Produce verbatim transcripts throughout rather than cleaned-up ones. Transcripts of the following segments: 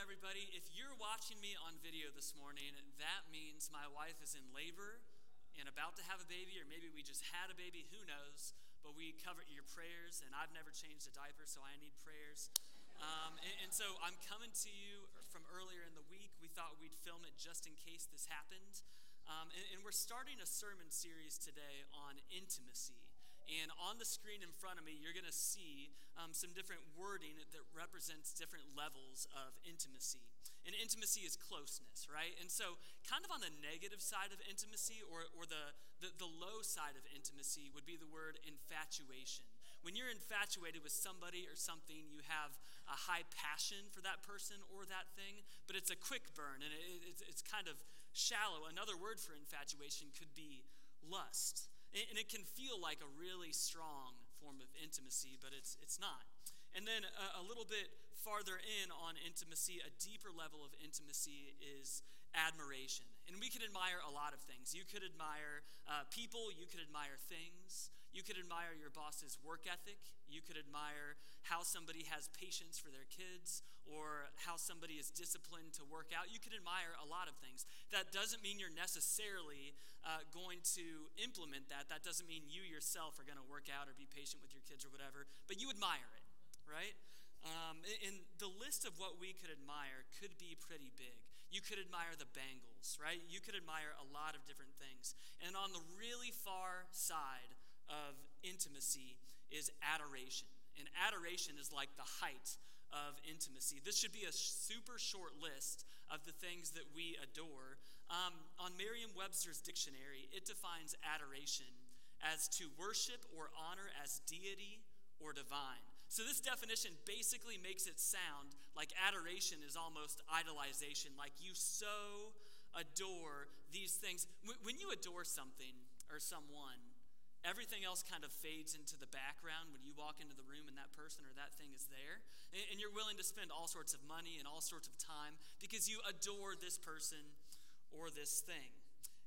everybody. If you're watching me on video this morning, that means my wife is in labor and about to have a baby, or maybe we just had a baby, who knows, but we covered your prayers, and I've never changed a diaper, so I need prayers. Um, and, and so I'm coming to you from earlier in the week. We thought we'd film it just in case this happened. Um, and, and we're starting a sermon series today on intimacy. And on the screen in front of me, you're going to see um, some different wording that represents different levels of intimacy. And intimacy is closeness, right? And so kind of on the negative side of intimacy, or, or the, the, the low side of intimacy, would be the word infatuation. When you're infatuated with somebody or something, you have a high passion for that person or that thing, but it's a quick burn, and it, it's, it's kind of shallow. Another word for infatuation could be lust. And it can feel like a really strong form of intimacy, but it's it's not. And then a, a little bit farther in on intimacy, a deeper level of intimacy is admiration. And we can admire a lot of things. You could admire uh, people. You could admire things. You could admire your boss's work ethic. You could admire how somebody has patience for their kids, or how somebody is disciplined to work out. You could admire a lot of things. That doesn't mean you're necessarily uh, going to implement that. That doesn't mean you yourself are going to work out or be patient with your kids or whatever, but you admire it, right? Um, and the list of what we could admire could be pretty big. You could admire the Bengals, right? You could admire a lot of different things. And on the really far side of intimacy is adoration. And adoration is like the height of intimacy. This should be a super short list of the things that we adore. Um, on Merriam-Webster's dictionary, it defines adoration as to worship or honor as deity or divine. So this definition basically makes it sound like adoration is almost idolization, like you so adore these things. When you adore something or someone, everything else kind of fades into the background when you walk into the room and that person or that thing is there. And you're willing to spend all sorts of money and all sorts of time because you adore this person or this thing.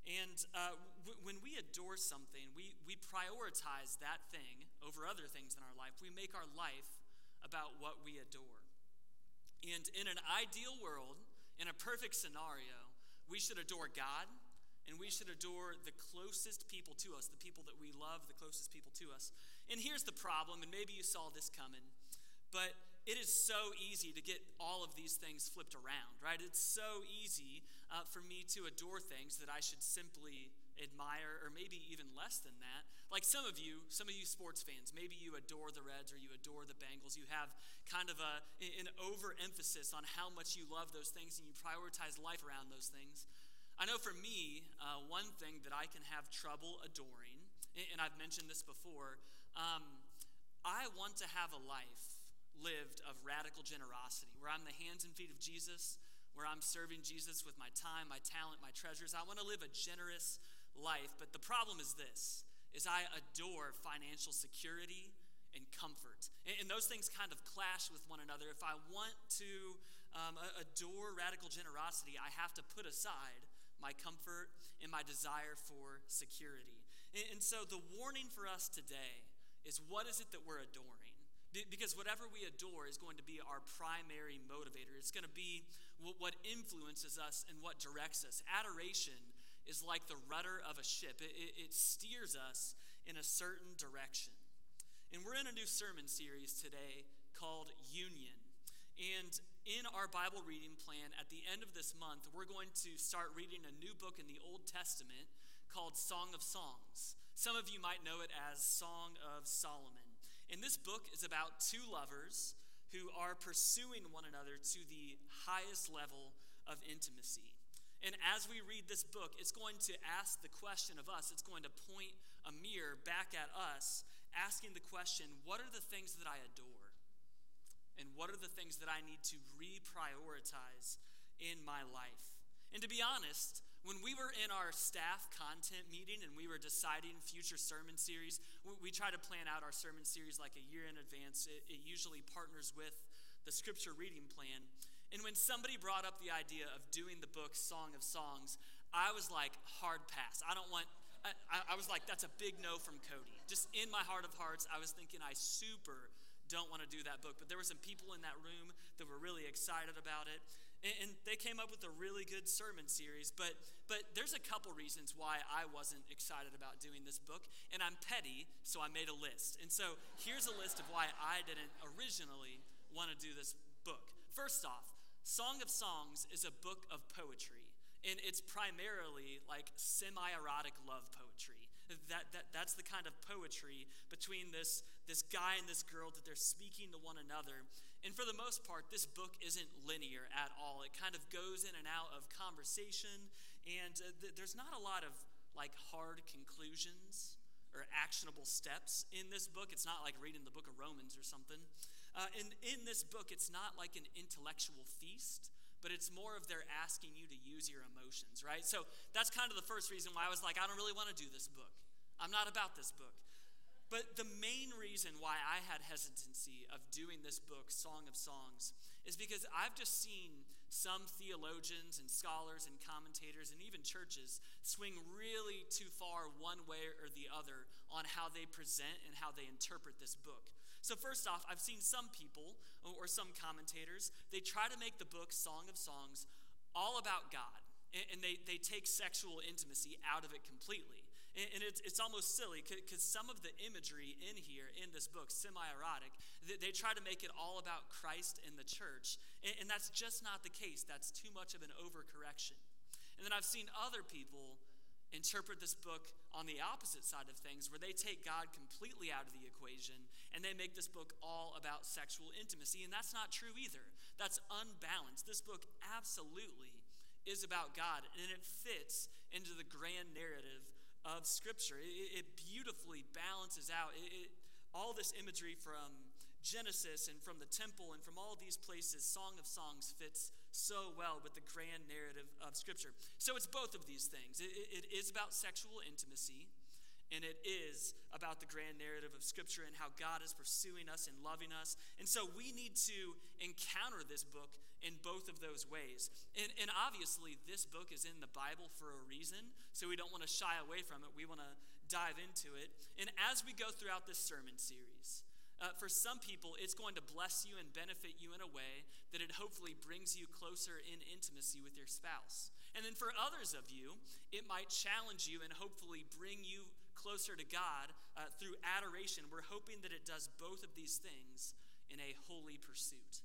And uh, w- when we adore something, we, we prioritize that thing over other things in our life. We make our life about what we adore. And in an ideal world, in a perfect scenario, we should adore God, and we should adore the closest people to us, the people that we love, the closest people to us. And here's the problem, and maybe you saw this coming, but it is so easy to get all of these things flipped around, right? It's so easy uh, for me to adore things that I should simply admire, or maybe even less than that. Like some of you, some of you sports fans, maybe you adore the Reds or you adore the Bengals. You have kind of a, an overemphasis on how much you love those things, and you prioritize life around those things. I know for me, uh, one thing that I can have trouble adoring, and I've mentioned this before, um, I want to have a life lived of radical generosity, where I'm the hands and feet of Jesus, where I'm serving Jesus with my time, my talent, my treasures. I want to live a generous life, but the problem is this, is I adore financial security and comfort. And those things kind of clash with one another. If I want to um, adore radical generosity, I have to put aside my comfort and my desire for security. And so the warning for us today is, what is it that we're adoring? Because whatever we adore is going to be our primary motivator. It's going to be what influences us and what directs us. Adoration is like the rudder of a ship. It, it, it steers us in a certain direction. And we're in a new sermon series today called Union. And in our Bible reading plan, at the end of this month, we're going to start reading a new book in the Old Testament called Song of Songs. Some of you might know it as Song of Solomon. And this book is about two lovers who are pursuing one another to the highest level of intimacy. And as we read this book, it's going to ask the question of us, it's going to point a mirror back at us, asking the question, what are the things that I adore? And what are the things that I need to reprioritize in my life? And to be honest, when we were in our staff content meeting and we were deciding future sermon series, we try to plan out our sermon series like a year in advance. It, it usually partners with the scripture reading plan. And when somebody brought up the idea of doing the book Song of Songs, I was like, hard pass. I don't want, I, I was like, that's a big no from Cody. Just in my heart of hearts, I was thinking I super don't want to do that book. But there were some people in that room that were really excited about it. And, and they came up with a really good sermon series. But, but there's a couple reasons why I wasn't excited about doing this book. And I'm petty, so I made a list. And so here's a list of why I didn't originally want to do this book. First off, Song of Songs is a book of poetry. And it's primarily like semi-erotic love poetry. That, that that's the kind of poetry between this, this guy and this girl that they're speaking to one another. And for the most part, this book isn't linear at all. It kind of goes in and out of conversation. And uh, th- there's not a lot of like hard conclusions or actionable steps in this book. It's not like reading the book of Romans or something. Uh, and in this book, it's not like an intellectual feast, but it's more of they're asking you to use your emotions, right? So that's kind of the first reason why I was like, I don't really want to do this book. I'm not about this book. But the main reason why I had hesitancy of doing this book, Song of Songs, is because I've just seen some theologians and scholars and commentators and even churches swing really too far one way or the other on how they present and how they interpret this book. So first off, I've seen some people or some commentators, they try to make the book Song of Songs all about God. And they, they take sexual intimacy out of it completely. And it's, it's almost silly because some of the imagery in here, in this book, semi-erotic, they, they try to make it all about Christ and the church. And, and that's just not the case. That's too much of an overcorrection. And then I've seen other people interpret this book on the opposite side of things, where they take God completely out of the equation and they make this book all about sexual intimacy. And that's not true either. That's unbalanced. This book absolutely is about God, and it fits into the grand narrative of Scripture. It, it beautifully balances out it, it, all this imagery from Genesis and from the temple and from all these places. Song of Songs fits so well with the grand narrative of Scripture. So it's both of these things. It, it, it is about sexual intimacy, and it is about the grand narrative of Scripture and how God is pursuing us and loving us. And so we need to encounter this book in both of those ways. And, and obviously, this book is in the Bible for a reason, so we don't want to shy away from it. We want to dive into it. And as we go throughout this sermon series, Uh, for some people, it's going to bless you and benefit you in a way that it hopefully brings you closer in intimacy with your spouse. And then for others of you, it might challenge you and hopefully bring you closer to God uh, through adoration. We're hoping that it does both of these things in a holy pursuit.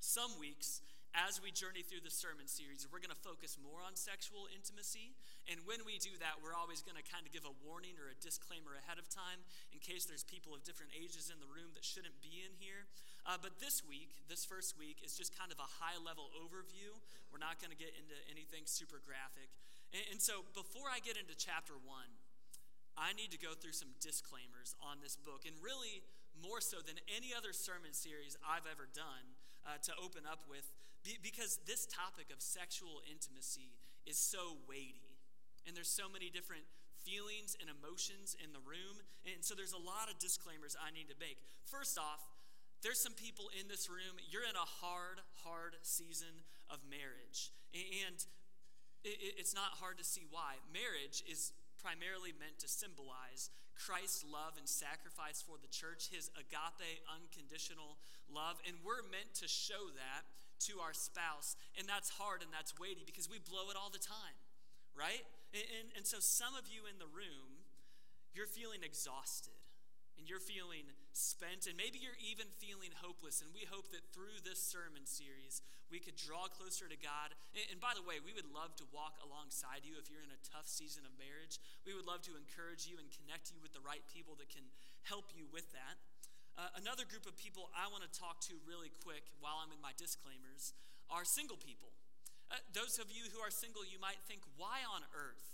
Some weeks, as we journey through the sermon series, we're going to focus more on sexual intimacy. And when we do that, we're always going to kind of give a warning or a disclaimer ahead of time in case there's people of different ages in the room that shouldn't be in here. Uh, but this week, this first week, is just kind of a high-level overview. We're not going to get into anything super graphic. And, and so before I get into chapter one, I need to go through some disclaimers on this book, and really more so than any other sermon series I've ever done uh, to open up with, because this topic of sexual intimacy is so weighty, and there's so many different feelings and emotions in the room, and so there's a lot of disclaimers I need to make. First off, there's some people in this room, you're in a hard, hard season of marriage, and it's not hard to see why. Marriage is primarily meant to symbolize Christ's love and sacrifice for the church, his agape, unconditional love. And we're meant to show that to our spouse. And that's hard and that's weighty because we blow it all the time, right? And, and, and so some of you in the room, you're feeling exhausted and you're feeling spent, and maybe you're even feeling hopeless. And we hope that through this sermon series, we could draw closer to God. And by the way, we would love to walk alongside you if you're in a tough season of marriage. We would love to encourage you and connect you with the right people that can help you with that. Uh, another group of people I want to talk to really quick while I'm in my disclaimers are single people. Uh, those of you who are single, you might think, why on earth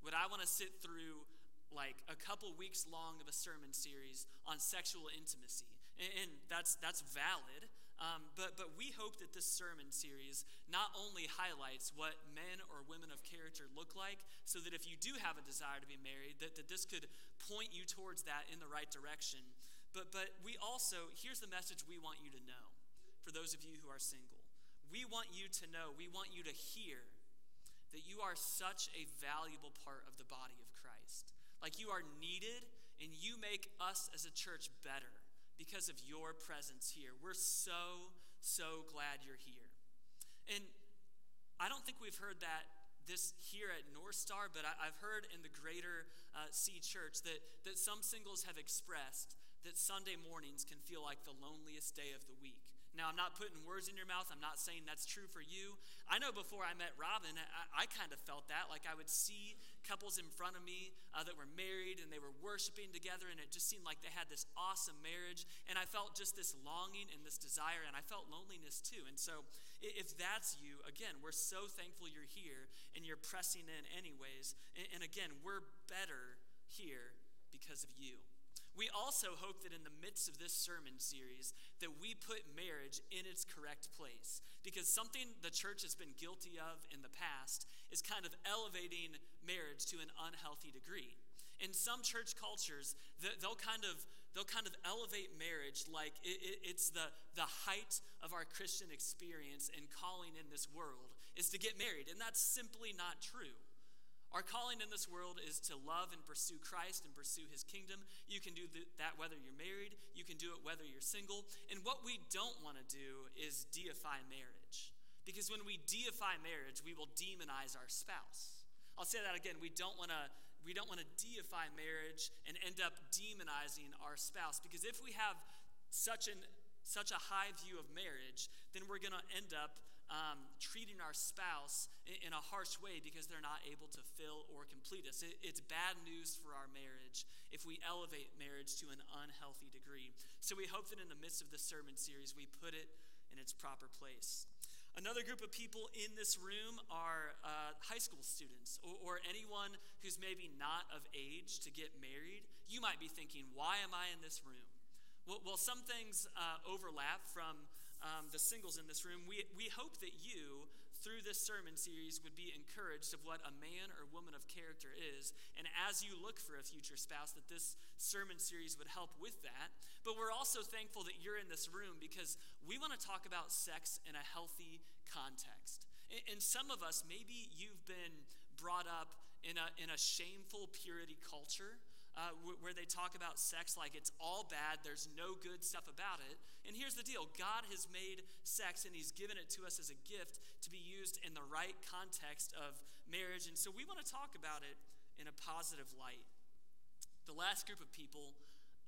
would I want to sit through like a couple weeks long of a sermon series on sexual intimacy? And, and that's that's valid, um, but, but we hope that this sermon series not only highlights what men or women of character look like, so that if you do have a desire to be married, that, that this could point you towards that in the right direction. But, but we also, here's the message we want you to know, for those of you who are single. We want you to know, we want you to hear that you are such a valuable part of the body of Christ. Like, you are needed, and you make us as a church better because of your presence here. We're so, so glad you're here. And I don't think we've heard that this here at North Star, but I, I've heard in the greater uh, C Church that, that some singles have expressed that Sunday mornings can feel like the loneliest day of the week. Now, I'm not putting words in your mouth. I'm not saying that's true for you. I know before I met Robin, I, I kind of felt that. Like I would see couples in front of me uh, that were married and they were worshiping together, and it just seemed like they had this awesome marriage. And I felt just this longing and this desire, and I felt loneliness too. And so if that's you, again, we're so thankful you're here and you're pressing in anyways. And, and again, we're better here because of you. We also hope that in the midst of this sermon series that we put marriage in its correct place, because something the church has been guilty of in the past is kind of elevating marriage to an unhealthy degree. In some church cultures, they'll kind of they'll kind of elevate marriage like it's the, the height of our Christian experience and calling in this world is to get married, and that's simply not true. Our calling in this world is to love and pursue Christ and pursue his kingdom. You can do that whether you're married. You can do it whether you're single. And what we don't want to do is deify marriage. Because when we deify marriage, we will demonize our spouse. I'll say that again. We don't want to we don't want to deify marriage and end up demonizing our spouse. Because if we have such an such a high view of marriage, then we're going to end up Um, treating our spouse in a harsh way because they're not able to fill or complete us. It, it's bad news for our marriage if we elevate marriage to an unhealthy degree. So we hope that in the midst of this sermon series, we put it in its proper place. Another group of people in this room are uh, high school students or, or anyone who's maybe not of age to get married. You might be thinking, why am I in this room? Well, well some things uh, overlap from Um, the singles in this room. We, we hope that you, through this sermon series, would be encouraged of what a man or woman of character is. And as you look for a future spouse, that this sermon series would help with that. But we're also thankful that you're in this room because we want to talk about sex in a healthy context. And, and some of us, maybe you've been brought up in a, in a shameful purity culture. Uh, where they talk about sex like it's all bad, there's no good stuff about it. And here's the deal. God has made sex, and he's given it to us as a gift to be used in the right context of marriage. And so we want to talk about it in a positive light. The last group of people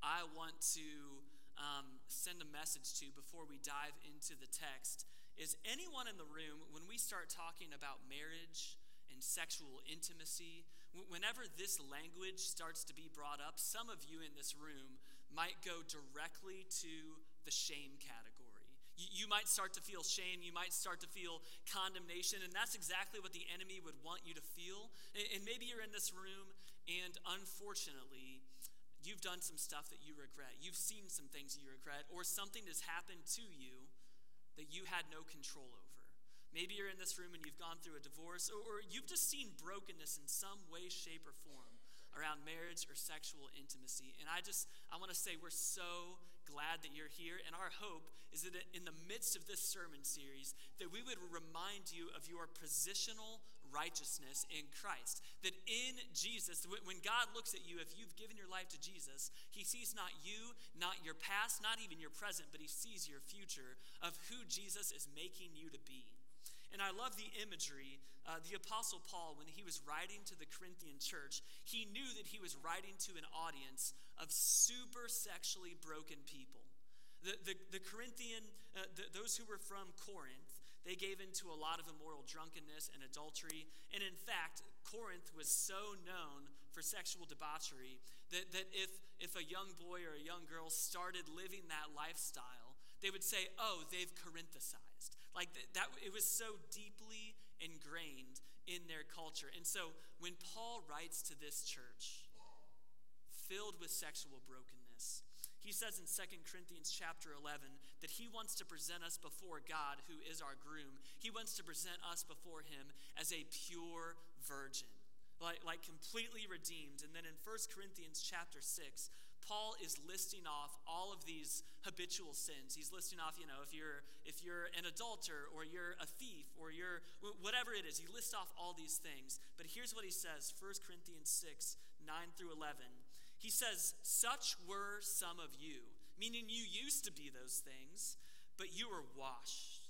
I want to um, send a message to before we dive into the text is anyone in the room, when we start talking about marriage and sexual intimacy, whenever this language starts to be brought up, some of you in this room might go directly to the shame category. You, you might start to feel shame. You might start to feel condemnation. And that's exactly what the enemy would want you to feel. And, and maybe you're in this room and unfortunately, you've done some stuff that you regret. You've seen some things you regret, or something has happened to you that you had no control over. Maybe you're in this room and you've gone through a divorce, or you've just seen brokenness in some way, shape, or form around marriage or sexual intimacy. And I just, I want to say we're so glad that you're here. And our hope is that in the midst of this sermon series, that we would remind you of your positional righteousness in Christ. That in Jesus, when God looks at you, if you've given your life to Jesus, he sees not you, not your past, not even your present, but he sees your future of who Jesus is making you to be. And I love the imagery. Uh, the Apostle Paul, when he was writing to the Corinthian church, he knew that he was writing to an audience of super sexually broken people. The, the, the Corinthian, uh, the, those who were from Corinth, they gave into a lot of immoral drunkenness and adultery. And in fact, Corinth was so known for sexual debauchery that, that if, if a young boy or a young girl started living that lifestyle, they would say, oh, they've Corinthicized. Like that, that, it was so deeply ingrained in their culture. And so when Paul writes to this church, filled with sexual brokenness, he says in Second Corinthians chapter eleven that he wants to present us before God, who is our groom. He wants to present us before him as a pure virgin, like, like completely redeemed. And then in First Corinthians chapter six, Paul is listing off all of these habitual sins. He's listing off, you know, if you're if you're an adulterer or you're a thief or you're whatever it is, he lists off all these things. But here's what he says, First Corinthians six, nine through eleven. He says, such were some of you, meaning you used to be those things, but you were washed,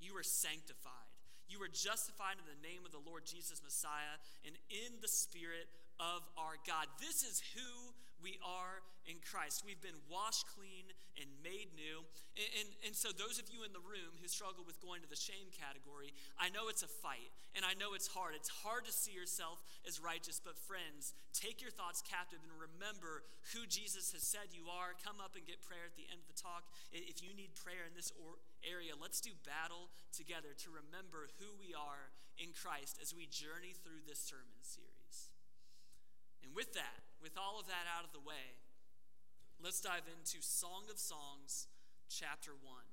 you were sanctified, you were justified in the name of the Lord Jesus Messiah and in the Spirit of our God. This is who we are in Christ. We've been washed clean and made new. And, and, and so those of you in the room who struggle with going to the shame category, I know it's a fight, and I know it's hard. It's hard to see yourself as righteous, but friends, take your thoughts captive and remember who Jesus has said you are. Come up and get prayer at the end of the talk. If you need prayer in this or area, let's do battle together to remember who we are in Christ as we journey through this sermon series. And with that, with all of that out of the way, let's dive into Song of Songs, chapter one.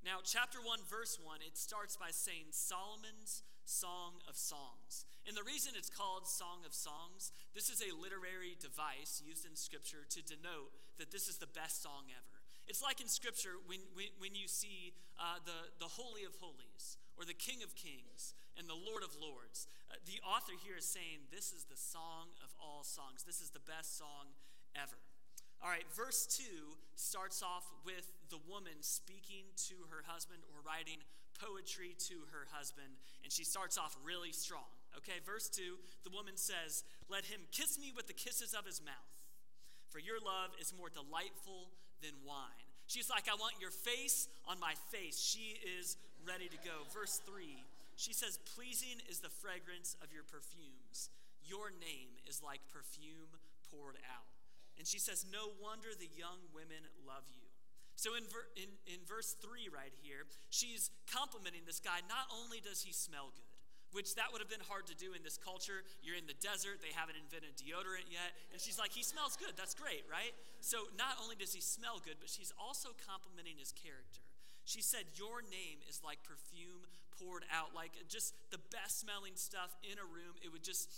Now, chapter one, verse one, it starts by saying Solomon's Song of Songs. And the reason it's called Song of Songs, this is a literary device used in Scripture to denote that this is the best song ever. It's like in Scripture when when, when you see uh, the, the Holy of Holies, or the King of Kings and the Lord of Lords. Uh, the author here is saying this is the song of all songs. This is the best song ever. All right, verse two starts off with the woman speaking to her husband or writing poetry to her husband, and she starts off really strong. Okay, verse two, the woman says, "Let him kiss me with the kisses of his mouth, for your love is more delightful than wine." She's like, I want your face on my face. She is ready to go. Verse three, she says, "Pleasing is the fragrance of your perfumes. Your name is like perfume poured out." And she says, "No wonder the young women love you." So in, ver- in, in verse three right here, she's complimenting this guy. Not only does he smell good, which that would have been hard to do in this culture. You're in the desert. They haven't invented deodorant yet. And she's like, he smells good. That's great, right? So not only does he smell good, but she's also complimenting his character. She said, "Your name is like perfume poured out," like just the best smelling stuff in a room. It would just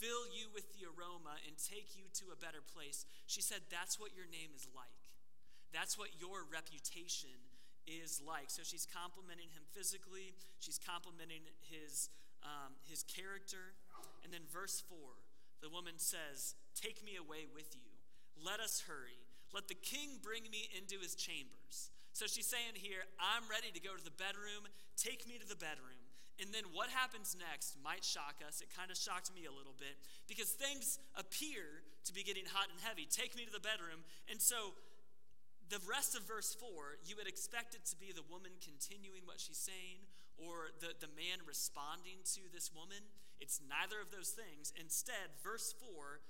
fill you with the aroma and take you to a better place. She said, that's what your name is like. That's what your reputation is like. So she's complimenting him physically. She's complimenting his Um, his character. And then verse four, the woman says, "Take me away with you. Let us hurry. Let the king bring me into his chambers." So she's saying here, I'm ready to go to the bedroom. Take me to the bedroom. And then what happens next might shock us. It kind of shocked me a little bit because things appear to be getting hot and heavy. Take me to the bedroom. And so the rest of verse four, you would expect it to be the woman continuing what she's saying or the, the man responding to this woman. It's neither of those things. Instead, verse four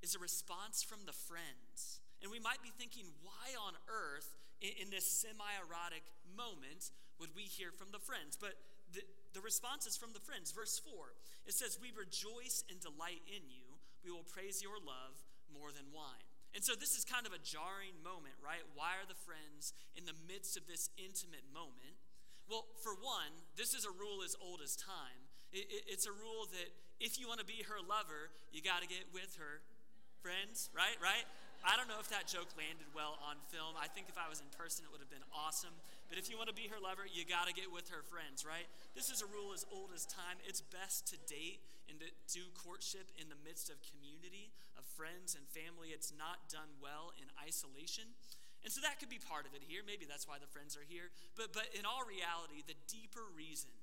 is a response from the friends. And we might be thinking, why on earth, in, in this semi-erotic moment, would we hear from the friends? But the, the response is from the friends. Verse four, it says, "We rejoice and delight in you. We will praise your love more than wine." And so this is kind of a jarring moment, right? Why are the friends in the midst of this intimate moment? Well, for one, this is a rule as old as time. It's a rule that if you want to be her lover, you got to get with her friends, right? Right? I don't know if that joke landed well on film. I think if I was in person, it would have been awesome. But if you want to be her lover, you got to get with her friends, right? This is a rule as old as time. It's best to date and to do courtship in the midst of community, of friends and family. It's not done well in isolation. And so that could be part of it here. Maybe that's why the friends are here. But but in all reality, the deeper reason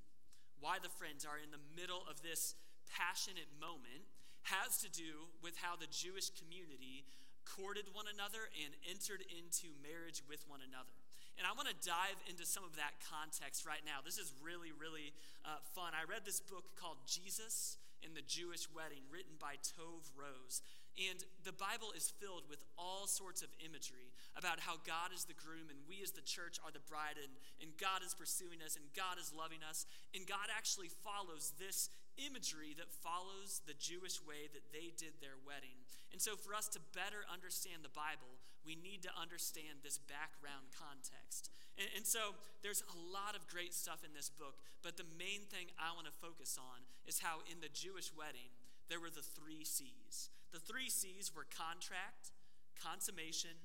why the friends are in the middle of this passionate moment has to do with how the Jewish community courted one another and entered into marriage with one another. And I want to dive into some of that context right now. This is really, really uh, fun. I read this book called Jesus and the Jewish Wedding, written by Tove Rose. And the Bible is filled with all sorts of imagery about how God is the groom and we as the church are the bride, and, and God is pursuing us and God is loving us. And God actually follows this imagery that follows the Jewish way that they did their wedding. And so for us to better understand the Bible, we need to understand this background context. And, and so there's a lot of great stuff in this book, but the main thing I want to focus on is how in the Jewish wedding, there were the three C's. The three C's were contract, consummation,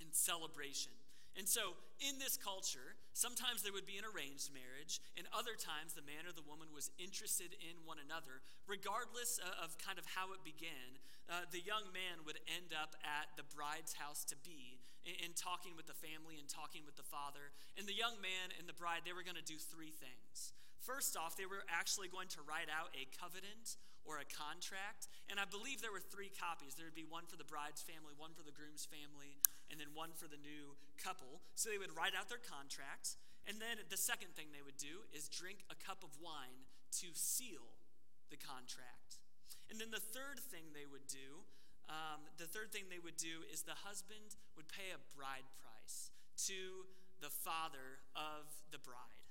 and celebration. And so in this culture, sometimes there would be an arranged marriage, and other times the man or the woman was interested in one another. Regardless of kind of how it began, uh, the young man would end up at the bride's house to be, in talking with the family and talking with the father. And the young man and the bride, they were going to do three things. First off, they were actually going to write out a covenant or a contract. And I believe there were three copies. There would be one for the bride's family, one for the groom's family, and then one for the new couple. So they would write out their contract. And then the second thing they would do is drink a cup of wine to seal the contract. And then the third thing they would do Um, the third thing they would do is the husband would pay a bride price to the father of the bride.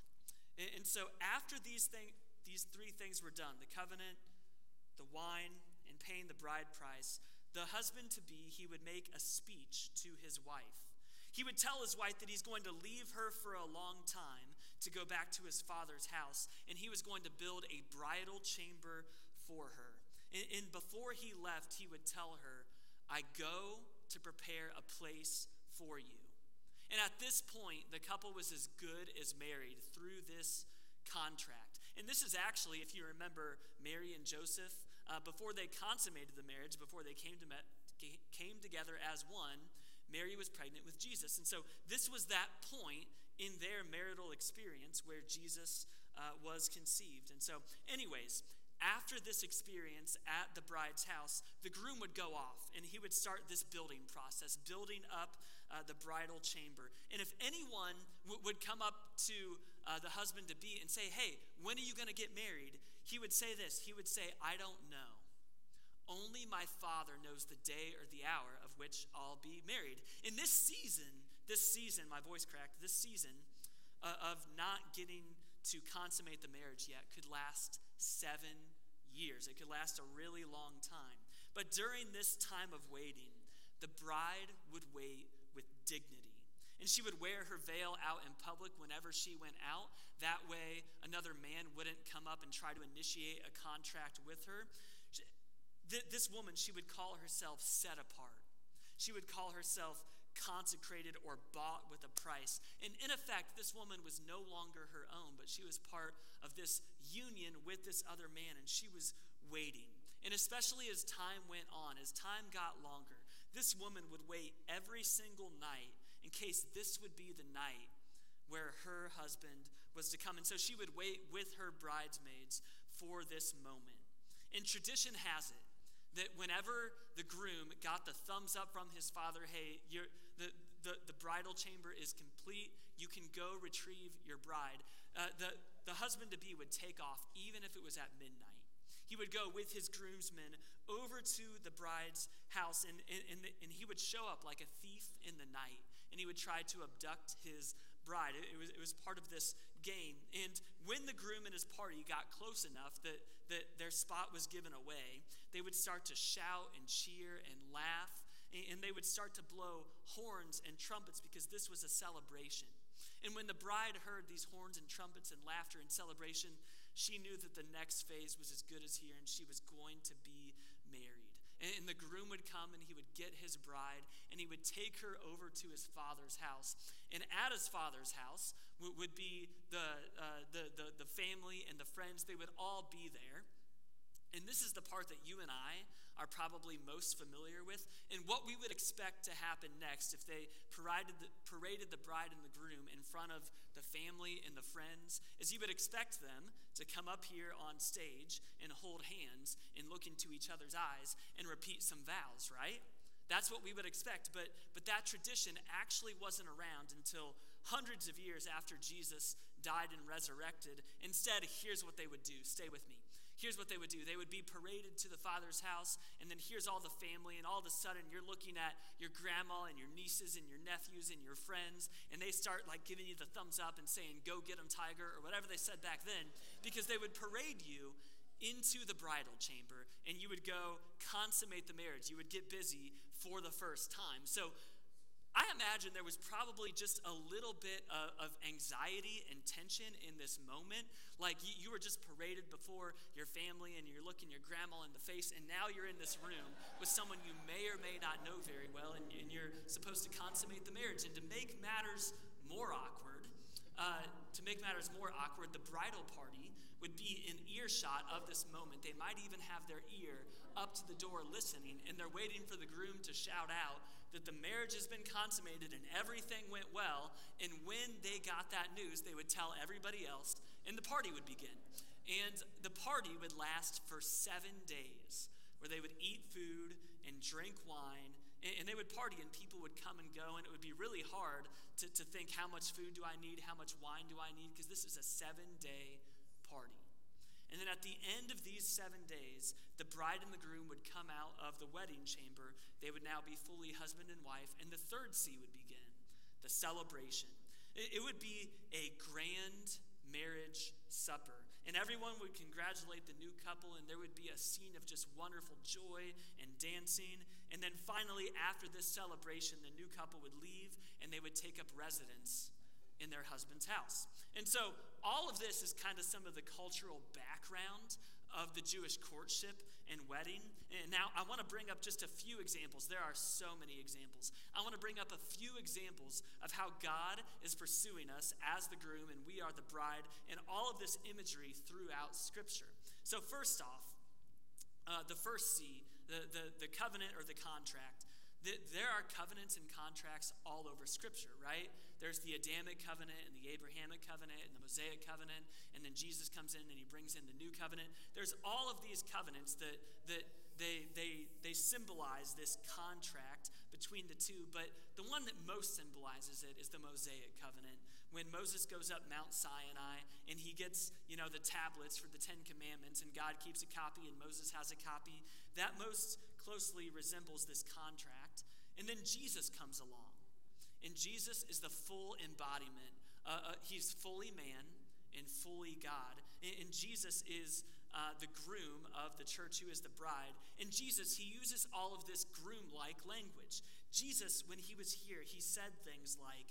And, and so after these thing, these three things were done, the covenant, the wine, and paying the bride price, the husband-to-be, he would make a speech to his wife. He would tell his wife that he's going to leave her for a long time to go back to his father's house, and he was going to build a bridal chamber for her. And before he left, he would tell her, I go to prepare a place for you. And at this point, the couple was as good as married through this contract. And this is actually, if you remember Mary and Joseph, uh, before they consummated the marriage, before they came to met, came together as one, Mary was pregnant with Jesus. And so this was that point in their marital experience where Jesus uh, was conceived. And so anyways, after this experience at the bride's house, the groom would go off and he would start this building process, building up uh, the bridal chamber. And if anyone w- would come up to uh, the husband-to-be and say, hey, when are you going to get married? He would say this. He would say, I don't know. Only my Father knows the day or the hour of which I'll be married. In this season, this season, my voice cracked, this season uh, of not getting to consummate the marriage yet could last seven years. It could last a really long time. But during this time of waiting, the bride would wait with dignity. And she would wear her veil out in public whenever she went out. That way, another man wouldn't come up and try to initiate a contract with her. She, th- this woman, she would call herself set apart. She would call herself consecrated or bought with a price. And in effect, this woman was no longer her own, but she was part of this union with this other man, and she was waiting. And especially as time went on, as time got longer, this woman would wait every single night in case this would be the night where her husband was to come. And so she would wait with her bridesmaids for this moment. And tradition has it that whenever the groom got the thumbs up from his father, hey, you're, the, the, the bridal chamber is complete, you can go retrieve your bride, uh, the, the husband-to-be would take off, even if it was at midnight. He would go with his groomsmen over to the bride's house, and, and, and, the, and he would show up like a thief in the night, and he would try to abduct his bride. It, it, was, it was part of this game. And when the groom and his party got close enough that, that their spot was given away, they would start to shout and cheer and laugh, and, and they would start to blow horns and trumpets because this was a celebration. And when the bride heard these horns and trumpets and laughter and celebration, she knew that the next phase was as good as here, and she was going to be married. And the groom would come, and he would get his bride, and he would take her over to his father's house. And at his father's house would be the uh, the, the the family and the friends. They would all be there. And this is the part that you and I are probably most familiar with, and what we would expect to happen next if they paraded the, paraded the bride and the groom in front of the family and the friends, is you would expect them to come up here on stage and hold hands and look into each other's eyes and repeat some vows, right? That's what we would expect, but but that tradition actually wasn't around until hundreds of years after Jesus died and resurrected. Instead, here's what they would do. Stay with me. Here's what they would do. They would be paraded to the father's house, and then here's all the family, and all of a sudden you're looking at your grandma and your nieces and your nephews and your friends, and they start like giving you the thumbs up and saying, go get 'em, tiger, or whatever they said back then, because they would parade you into the bridal chamber, and you would go consummate the marriage. You would get busy for the first time. So I imagine there was probably just a little bit of, of anxiety and tension in this moment. Like you, you were just paraded before your family, and you're looking your grandma in the face, and now you're in this room with someone you may or may not know very well, and, and you're supposed to consummate the marriage. And to make matters more awkward, Uh, to make matters more awkward, the bridal party would be in earshot of this moment. They might even have their ear up to the door listening, and they're waiting for the groom to shout out that the marriage has been consummated and everything went well, and when they got that news, they would tell everybody else, and the party would begin. And the party would last for seven days, where they would eat food and drink wine, and they would party, and people would come and go, and it would be really hard to, to think, how much food do I need, how much wine do I need, because this is a seven-day party. And then at the end of these seven days, the bride and the groom would come out of the wedding chamber. They would now be fully husband and wife, and the third C would begin, the celebration. It would be a grand marriage supper, and everyone would congratulate the new couple, and there would be a scene of just wonderful joy and dancing. And then finally, after this celebration, the new couple would leave, and they would take up residence in their husband's house. And so all of this is kind of some of the cultural background of the Jewish courtship and wedding. And now I want to bring up just a few examples. There are so many examples. I want to bring up a few examples of how God is pursuing us as the groom and we are the bride, and all of this imagery throughout Scripture. So first off, uh, the first C, the, the, the covenant or the contract. There are covenants and contracts all over Scripture, right? There's the Adamic covenant and the Abrahamic covenant and the Mosaic covenant, and then Jesus comes in and he brings in the new covenant. There's all of these covenants that that they they they symbolize this contract between the two, but the one that most symbolizes it is the Mosaic covenant. When Moses goes up Mount Sinai and he gets, you know, the tablets for the Ten Commandments, and God keeps a copy and Moses has a copy, that most closely resembles this contract. And then Jesus comes along, and Jesus is the full embodiment. Uh, uh, he's fully man and fully God, and, and Jesus is uh, the groom of the church, who is the bride. And Jesus, he uses all of this groom-like language. Jesus, when he was here, he said things like,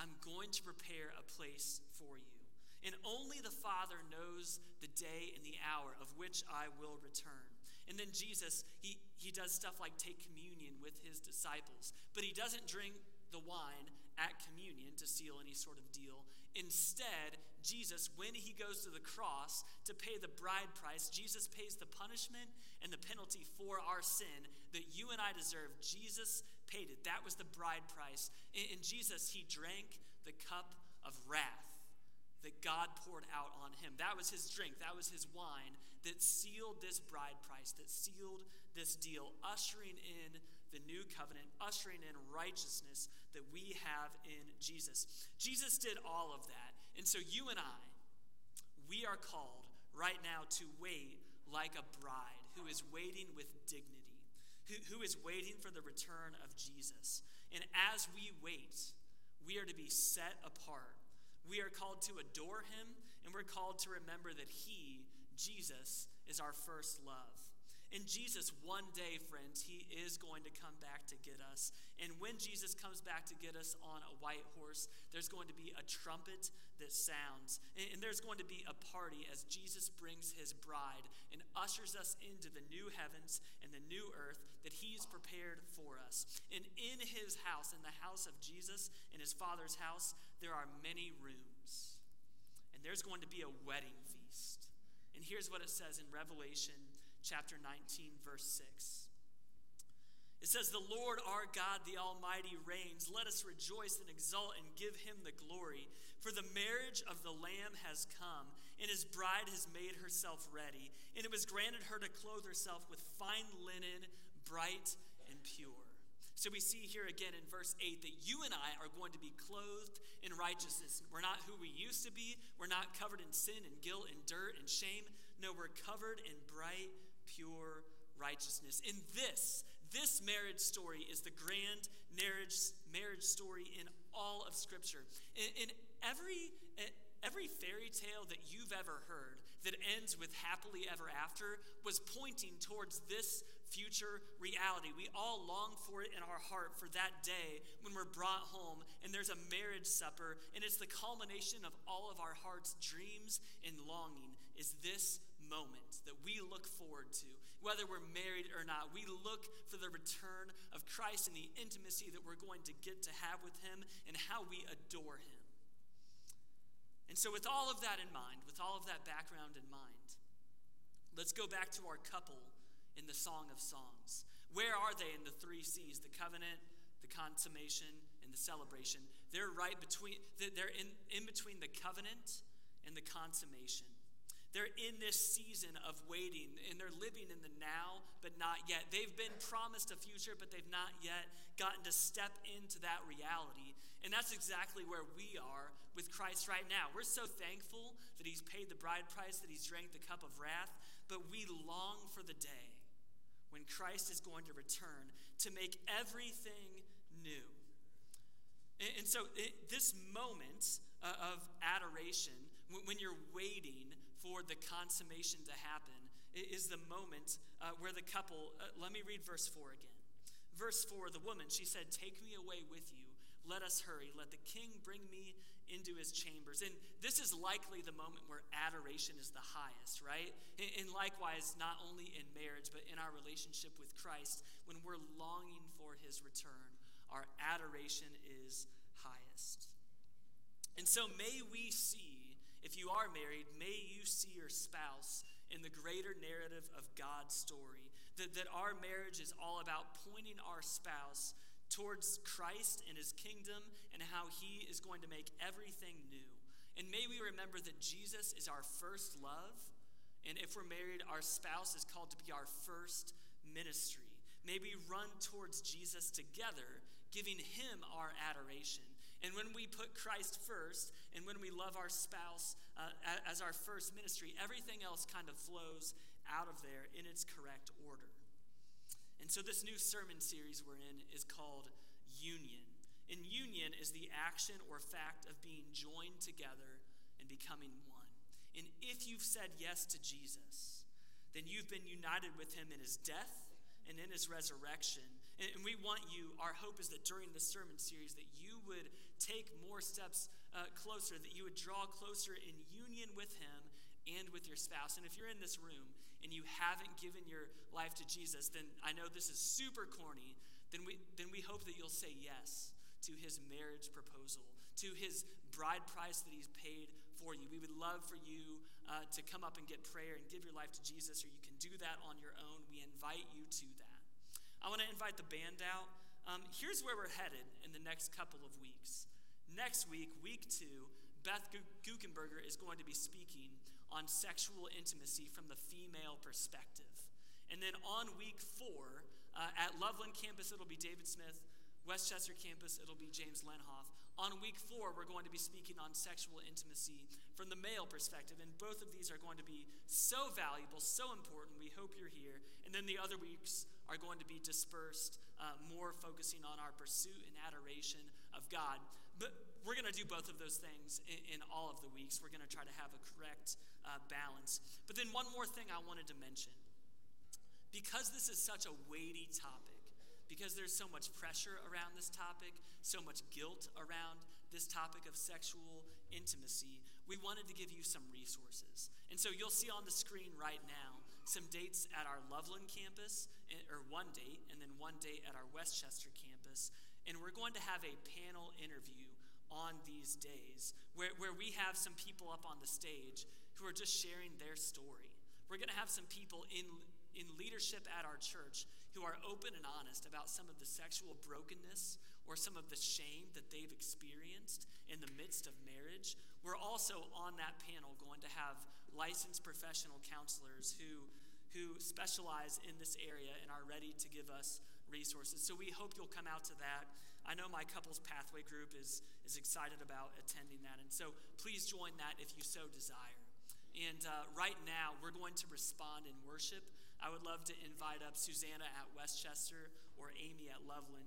"I'm going to prepare a place for you, and only the Father knows the day and the hour of which I will return." And then Jesus, he he does stuff like take communion with his disciples, but he doesn't drink the wine at communion to seal any sort of deal. Instead, Jesus, when he goes to the cross to pay the bride price, Jesus pays the punishment and the penalty for our sin that you and I deserve. Jesus paid it. That was the bride price. And Jesus, he drank the cup of wrath that God poured out on him. That was his drink. That was his wine that sealed this bride price, that sealed this deal, ushering in the new covenant, ushering in righteousness that we have in Jesus. Jesus did all of that. And so you and I, we are called right now to wait like a bride who is waiting with dignity, who, who is waiting for the return of Jesus. And as we wait, we are to be set apart. We are called to adore him, and we're called to remember that he, Jesus, is our first love. And Jesus, one day, friends, he is going to come back to get us. And when Jesus comes back to get us on a white horse, there's going to be a trumpet that sounds. And there's going to be a party as Jesus brings his bride and ushers us into the new heavens and the new earth that he's prepared for us. And in his house, in the house of Jesus, in his Father's house, there are many rooms. And there's going to be a wedding feast. And here's what it says in Revelation chapter nineteen, verse six. It says, "The Lord our God, the Almighty, reigns. Let us rejoice and exult and give him the glory. For the marriage of the Lamb has come, and his bride has made herself ready. And it was granted her to clothe herself with fine linen, bright and pure." So we see here again in verse eight that you and I are going to be clothed in righteousness. We're not who we used to be. We're not covered in sin and guilt and dirt and shame. No, we're covered in bright, pure righteousness. And this, this marriage story is the grand marriage, marriage story in all of Scripture. In, in every, every fairy tale that you've ever heard that ends with happily ever after was pointing towards this future reality. We all long for it in our heart, for that day when we're brought home and there's a marriage supper, and it's the culmination of all of our heart's dreams and longing is this moment that we look forward to. Whether we're married or not, we look for the return of Christ and the intimacy that we're going to get to have with him and how we adore him. And so with all of that in mind, with all of that background in mind, let's go back to our couple in the Song of Songs. Where are they in the three C's? The covenant, the consummation, and the celebration. They're right between, they're in, in between the covenant and the consummation. They're in this season of waiting, and they're living in the now, but not yet. They've been promised a future, but they've not yet gotten to step into that reality. And that's exactly where we are with Christ right now. We're so thankful that he's paid the bride price, that he's drank the cup of wrath, but we long for the day when Christ is going to return to make everything new. And so it, this moment of adoration, when you're waiting for the consummation to happen, is the moment where the couple, let me read verse four again. Verse four, the woman, she said, "Take me away with you. Let us hurry. Let the king bring me into his chambers." And this is likely the moment where adoration is the highest, right? And likewise, not only in marriage, but in our relationship with Christ, when we're longing for his return, our adoration is highest. And so may we see, if you are married, may you see your spouse in the greater narrative of God's story. That, that our marriage is all about pointing our spouse towards Christ and his kingdom and how he is going to make everything new. And may we remember that Jesus is our first love. And if we're married, our spouse is called to be our first ministry. May we run towards Jesus together, giving him our adoration. And when we put Christ first, and when we love our spouse uh, as our first ministry, everything else kind of flows out of there in its correct order. And so this new sermon series we're in is called Union. And union is the action or fact of being joined together and becoming one. And if you've said yes to Jesus, then you've been united with him in his death and in his resurrection. And we want you, our hope is that during this sermon series that you would take more steps uh, closer, that you would draw closer in union with him and with your spouse. And if you're in this room and you haven't given your life to Jesus, then I know this is super corny, then we, then we hope that you'll say yes to his marriage proposal, to his bride price that he's paid for you. We would love for you uh, to come up and get prayer and give your life to Jesus, or you can do that on your own. We invite you to that. I want to invite the band out. Um, here's where we're headed in the next couple of weeks. Next week, week two, Beth Guckenberger is going to be speaking on sexual intimacy from the female perspective. And then on week four, uh, at Loveland campus, it'll be David Smith. Westchester campus, it'll be James Lenhoff. On week four, we're going to be speaking on sexual intimacy from the male perspective, and both of these are going to be so valuable, so important. We hope you're here. And then the other weeks are going to be dispersed, uh, more focusing on our pursuit and adoration of God. But we're going to do both of those things in, in all of the weeks. We're going to try to have a correct uh, balance. But then one more thing I wanted to mention. Because this is such a weighty topic, because there's so much pressure around this topic, so much guilt around this topic of sexual intimacy, we wanted to give you some resources. And so you'll see on the screen right now some dates at our Loveland campus, or one date, and then one date at our Westchester campus. And we're going to have a panel interview on these days where, where we have some people up on the stage who are just sharing their story. We're going to have some people in in leadership at our church who are open and honest about some of the sexual brokenness or some of the shame that they've experienced in the midst of marriage. We're also on that panel going to have licensed professional counselors who who specialize in this area and are ready to give us resources. So we hope you'll come out to that. I know my couples pathway group is is excited about attending that, and so please join that if you so desire. And uh, right now, we're going to respond in worship. I would love to invite up Susanna at Westchester or Amy at Loveland.